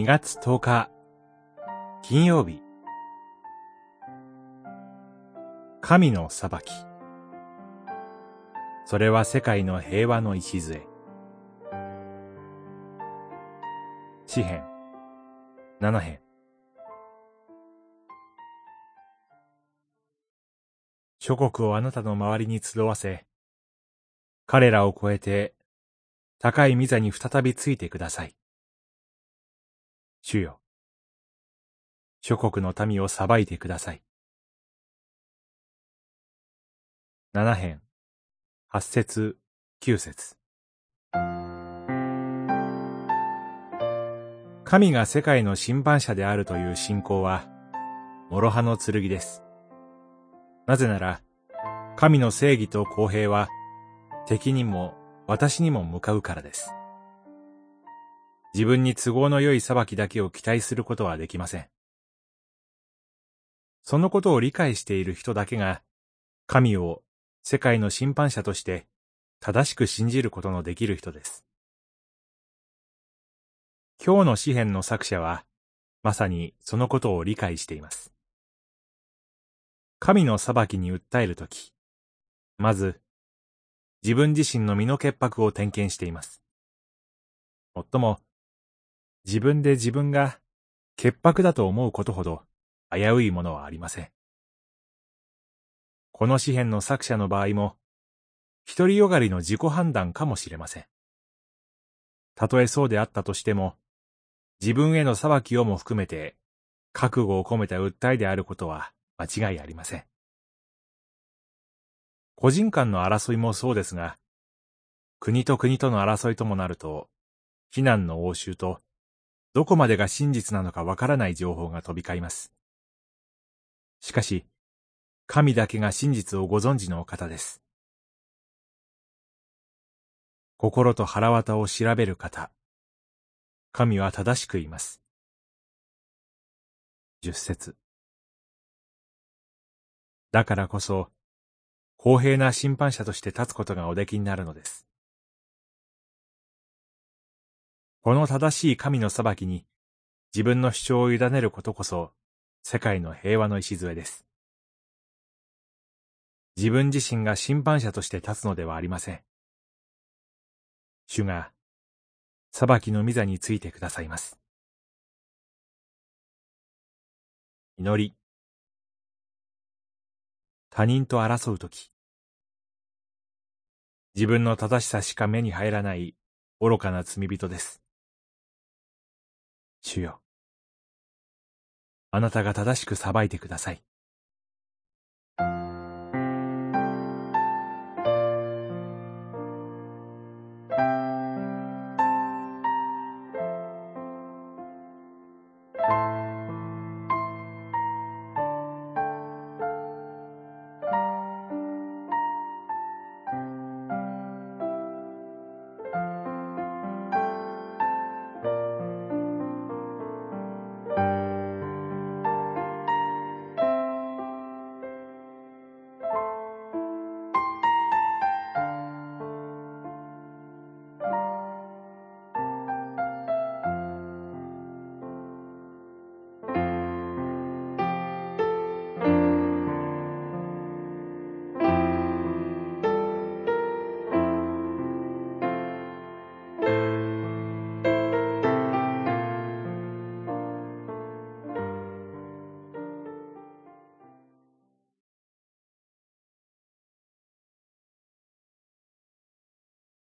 2月10日金曜日、神の裁き。それは世界の平和の礎。詩編7編。諸国をあなたの周りに集わせ、彼らを超えて高い御座に再びついてください。主よ、諸国の民を裁いてください。7編、8節、9節。神が世界の審判者であるという信仰は、諸刃の剣です。なぜなら、神の正義と公平は、敵にも私にも向かうからです。自分に都合の良い裁きだけを期待することはできません。そのことを理解している人だけが、神を世界の審判者として正しく信じることのできる人です。今日の詩編の作者は、まさにそのことを理解しています。神の裁きに訴えるとき、まず、自分自身の身の潔白を点検しています。もっとも、自分で自分が潔白だと思うことほど危ういものはありません。この詩編の作者の場合も、独りよがりの自己判断かもしれません。たとえそうであったとしても、自分への裁きをも含めて、覚悟を込めた訴えであることは間違いありません。個人間の争いもそうですが、国と国との争いともなると、非難の応酬と、どこまでが真実なのかわからない情報が飛び交います。しかし、神だけが真実をご存知のお方です。心と腹渡を調べる方、神は正しく言います。10節。だからこそ、公平な審判者として立つことがおできになるのです。この正しい神の裁きに自分の主張を委ねることこそ世界の平和の礎です。自分自身が審判者として立つのではありません。主が裁きの御座についてくださいます。祈り。他人と争うとき、自分の正しさしか目に入らない愚かな罪人です。主よ、あなたが正しく裁いてください。